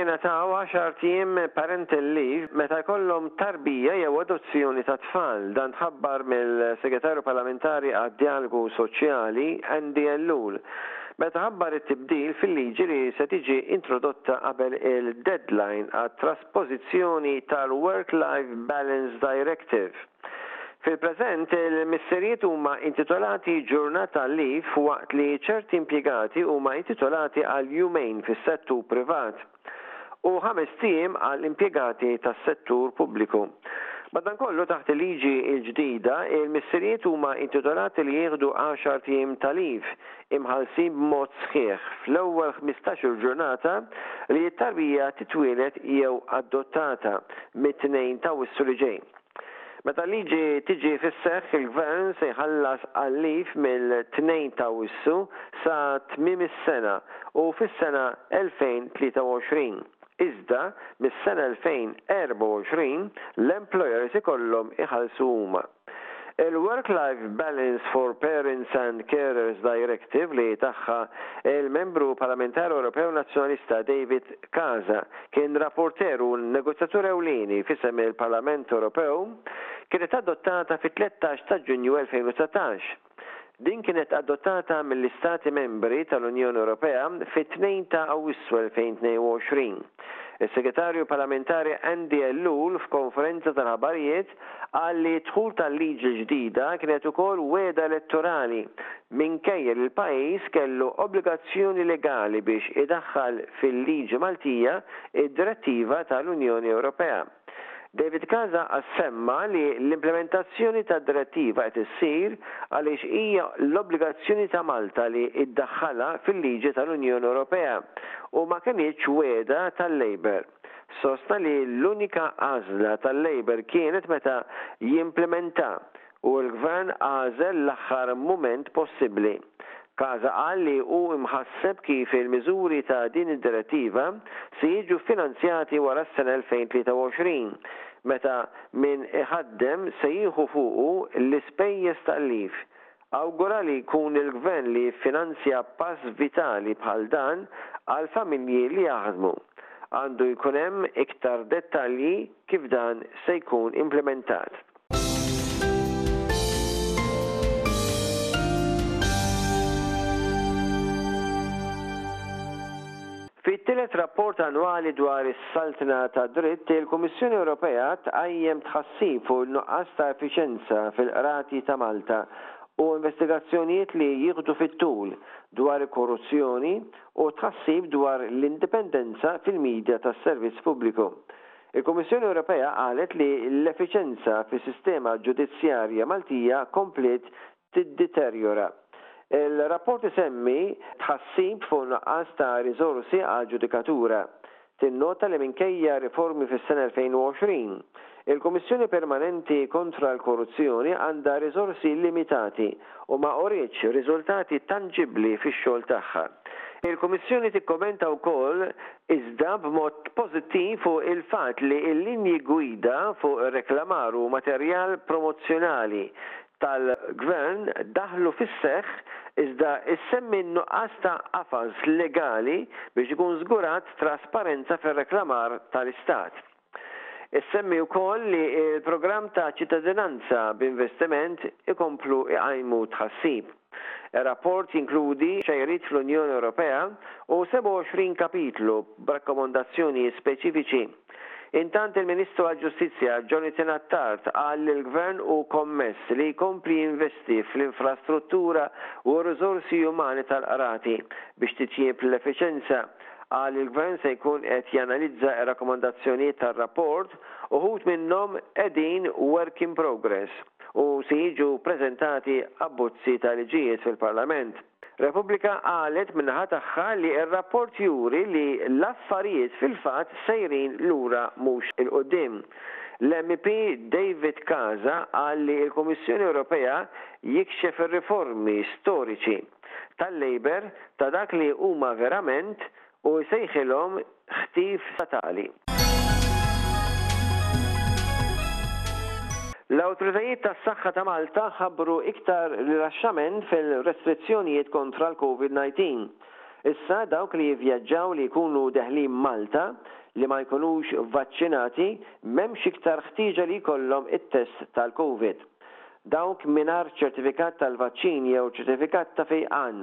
li nataw 10 ijiem parental leave meta jkollhom tarbija jew adozzjoni ta' tfal. Dan tħabbar mill-Segretarju Parlamentari għad-Dialogu Soċjali Andy Ell. Meta ħabbar it-tibdil fil-liġi li se tiġi introdotta qabel il-deadline għat-trasposizzjoni tal-Work-Life Balance Directive. Fil-preżent, il-misserijiet huma intitolati ġurnata leave waqt li ċerti impjegati huma intitolati għal jumejn fis-settur privat u 5 ijiem għal impjegati tas-settur pubbliku. Madankollu taħt il-liġi l-ġdida, il-missirijiet huma intitolati li jieħdu 10 ijiem tal-leave imħallsin b'mod sħiħ fl-ewwel 15-il ġurnata li t-tarbija titwielet jew adottata mit-2 ta' Wissu li ġej. Meta l-liġi tiġi fis-seħħ, il-Gvern se jħallas għal-leave mill-2 ta' Wissu sa' tmiem is-sena u fis-sena 2023. Iżda, mis-sena 2024, l-employers ikollhom iħallsu huma. Il-Work-Life Balance for Parents and Carers Directive li tagħha il-Membru Parlamentari Ewropew Nazzjonalista David Casa kien rapporter u negozjatur ewlieni f'isem il-Parlament Ewropew kienet adottata fit-13 ta' Ġunju 2019. Din kienet adottata mill-Istati Membri tal-Unjoni Ewropea fit-2 ta' Awwissu 2022. Il-Segretarju Parlamentari Andy Ell f'konferenza tal-ħabarijiet qal li dħul tal-liġi ġdida kienet ukoll wegħda elettorali minkejja li l-pajjiż kellu obbligazzjoni legali biex idaħħal fil-liġi Maltija id-direttiva tal-Unjoni Ewropea. David Casa assemma li l-implementazzjoni ta' direttiva qed issir għaliex hija l-obbligazzjoni ta' Malta li iddaħħalha fil-liġi tal-Unjoni Ewropea u ma kienx wieda tal-Labor. Sostna li l-unika għażla tal-Labor kienet meta jimplementa u l-Gvern għażel l-aħħar mument possibbli. Casa qal li hu imħasseb kif il-miżuri ta' din id-direttiva se jiġu finanzjati wara s-sena 2023 meta min iħaddem se jieħu fuqu l-ispejjeż tal-leave. Awgura li jkun il-Gvern li jiffinanzja pass vitali bħal dan għal familji li jaħdmu. Għandu jkun hemm iktar dettalji kif dan se jkun implementat. Fit-tielet rapport annwali dwar is-saltna ta' dritt, il-Kummissjoni Ewropea tqajjem tħassib fuq in-nuqqas ta' effiċjenza fil-qrati ta' Malta u investigazzjonijiet li jieħdu fit-tul dwar korruzzjoni u tħassib dwar l-indipendenza fil-midja tas-servizz pubbliku. Il-Kummissjoni Ewropea qalet li l-effiċjenza fis-sistema ġudizzjarja Maltija komplet tiddeteriora. Il-rapport semmi tħassib fuq nuqqas ta' riżorsi għall-ġudikatura. Tinnota li minkejja riformi fis-sena 2020. Il-Kummissjoni Permanenti kontra l-Korruzzjoni għandha riżorsi limitati u ma oriċ riżultati tangibbli fix-xogħol tagħha. Il-Kummissjoni tikkommenta wkoll iżda b'mod pożittiv fuq il-fatt li l-linji gwida fuq ir-reklamar u materjal promozzjonali tal-Gvern daħlu fis-seħħ iżda issemmi n-nuqqas ta' qafas legali biex ikun żgurat trasparenza fir-reklamar tal-Istat. Issemmi wkoll li l-programm ta' ċittadinanza b'investiment ikomplu iqajmu tħassib. Il-rapport jinkludi xejriet fl-Unjoni Ewropea u 27 kapitlu b'rakkomandazzjoni speċifiċi. Intant il-Ministru għall-Ġustizzja Jonathan Attart qal li l-Gvern u kommess li jkompli jinvesti fl-infrastruttura u r-riżorsi umani tal-qrati biex titjieb l-effiċenza. Qal li l-Gvern se jkun qed janalizza r-rakkomandazzjonijiet tar-rapport u ħut minnhom qegħdin work in progress u se jiġu preżentati abbozzi ta' liġijiet fil-Parlament. Repubblika qalet min-naħa tagħha li r-rapport juri li l-affarijiet fil-fatt sejrin lura mhux il-qudiem. L-MP David Casa qal li l-Kummissjoni Ewropea jikxef ir-riformi storiċi tal-Labor ta' dak li huma verament u jsejħilhom ħtif statali. L-Awtoritajiet tas-Saħħa ta' Malta ħabbru iktar rilaxxament fil-restrizzjonijiet kontra l-COVID-19. Issa dawk li jivvjaġġaw li jkunu deħlin Malta li ma jkunux vaċċinati m'hemmx iktar ħtieġa li jkollhom it-test tal-COVID. Dawk mingħajr ċertifikat tal-vaċċin jew ċertifikat ta' fejqan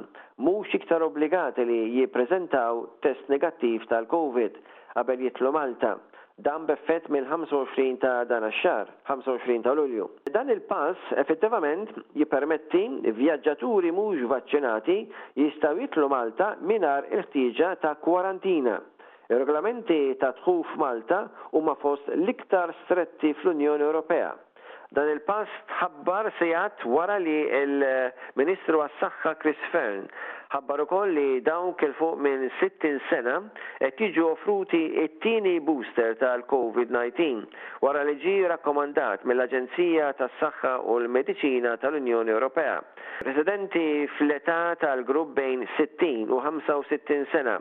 mhux iktar obbligati li jippreżentaw test negattiv tal-COVID qabel jitlu Malta. Dan b'effett minn 25 ta' dan ix-xahar, 25 ta' Lulju. Dan il-pass effettivament jippermetti vjaġġaturi mhux vaċċinati jistgħu jitlu Malta mingħajr il-ħtieġa ta' kwarantina. Ir-regolamenti ta' dħul f'Malta huma fost l-iktar stretti fl-Unjoni Ewropea. Dan il-pass tħabbar sigħat wara li l-Ministru għas-Saħħa Chris Fern ħabbar ukoll li dawk il fuq minn 60 sena qed jiġu offruti t-tieni booster tal-COVID-19 wara li ġie rakkomandat mill-Aġenzija tas-Saħħa u l-Mediċina tal-Unjoni Ewropea. Residenti fl-età tal-grupp bejn 60 u 65 sena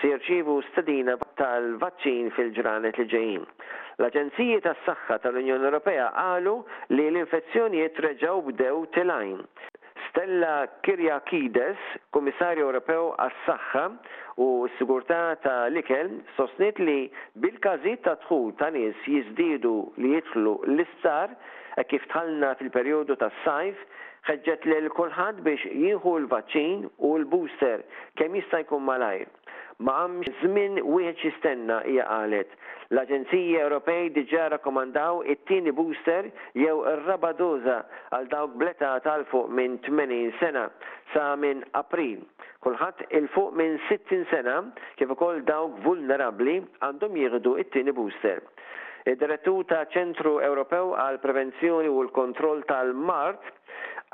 se jirċievu stedina tal-vaċċin fil-ġranet li ġejjin. L-Aġenziji tas-Saħħa tal-Unjoni Ewropea qalu li l-infezzjonijiet reġgħu bdew tilgħin. Stella Kiriakides, Kummissarju Ewropew għas-Saħħa u s-Sigurtà tal-Ikel, sostniet li bil-każijiet ta' dħul ta' nies jiżdiedu li jidħlu l-isptar kif dħalna fil-perjodu tas-sajf ħeġġet lil kulħadd biex jieħu l-vaċċin u l-booster kemm jista' jkun malajr. Ma għamx żmien wieħed jistenna hija qalet. L-Aġenziji Ewropej diġà rakkomandaw it-tieni booster jew ir-raba' doża għal dawk bl-età tal-fuq minn 80 sena sa minn April. Kulħadd il-fuq minn 60 sena kif ukoll dawk vulnerabbli għandhom jieħdu it-tieni booster. Id-Direttur ta' Ċentru Ewropew għal Prevenzjoni u l-Kontroll tal-Mart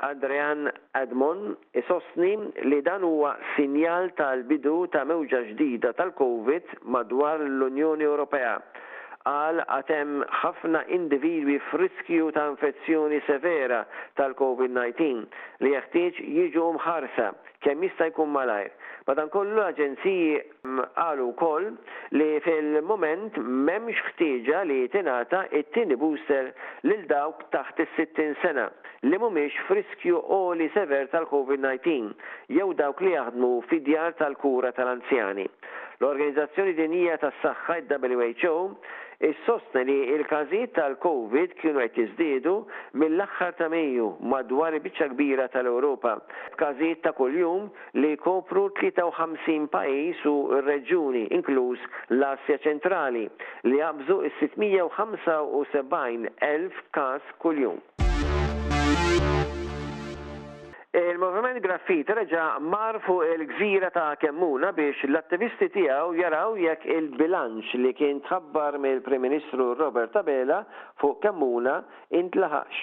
Adrian Admon isostni li dan huwa sinjal tal-bidu ta' mewġa ġdida tal-COVID madwar l-Unjoni Ewropea. Qal għad hemm ħafna individwi f'riskju ta' infezzjoni severa tal-COVID-19 li jeħtieġ jiġu mħarsa kemm jista' jkun malajr. Madankollu l-Aġenziji qalu wkoll li fil-mument m'hemmx ħtieġa li tingħata t-tieni booster lil dawk taħt is-60 sena li mhumiex f'riskju għoli sever tal-COVID-19 jew dawk li jaħdmu fid-djar tal-kura tal-anzjani. L-Organizzazzjoni Dinjija tas-Saħħa WHO issostni li l-każijiet tal-COVID kienu qed jiżdiedu mill-aħħar ta' Mejju madwar il-biċċa kbira tal-Ewropa. Każijiet ta' kuljum li jkopru 53 pajjiż u r-reġjuni inkluż l-Asja Ċentrali li jaqbżu is-675,000 każ kuljum. Il-moviment Graffiti reġa' mar fuq il-gżira ta' Kemmuna biex l-attivisti tiegħu jaraw jekk il-bilanċ li kien tħabbar mill-Prim Ministru Robert Abela fuq Kemmuna intlaħax.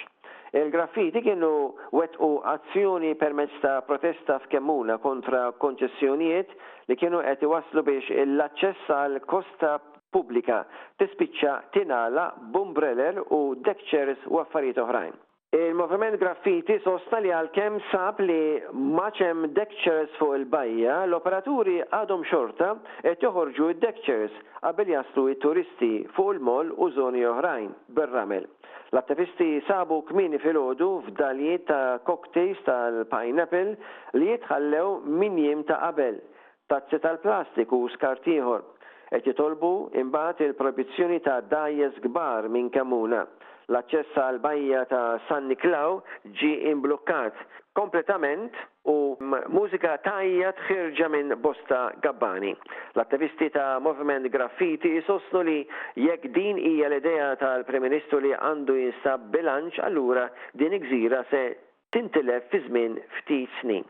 Il-Graffiti kienu wettqu azzjoni permezz ta' protesta f'Kemmuna kontra konċessjonijiet li kienu qed iwasslu biex l-aċċess għal kosta pubblika tispiċċa tingħala b'umbreller u deckchairs u affarijiet oħrajn. Il-moviment Graffiti sosta li għalkemm sab li ma hemm deckchairs fuq il-bajja, l-operaturi għadhom xorta qed joħorġu d-deckchairs qabel jaslu t-turisti fuq il-mol u żoni oħrajn bir-ramel. L-attivisti sabu kmieni filgħodu f'daljiet ta' cocktails tal-pineapple li jitħallew minn jiem ta' qabel, tazzi tal-plastiku u skart ieħor qed jitolbu imbagħad il-proibizzjoni ta' dgħajjes kbar minn Kemmuna. L-aċċess għal bajja ta' San Niklaw ġie imblukkat kompletament u mużika tajja tħirġa minn bosta gabbani. L-attivisti ta' Movement Graffiti jsostnu li jekk din hija l-idea tal-Prim Ministru li għandu jinstab bilanċ, allura din il-gżira se tintilef fi żmien ftit snin.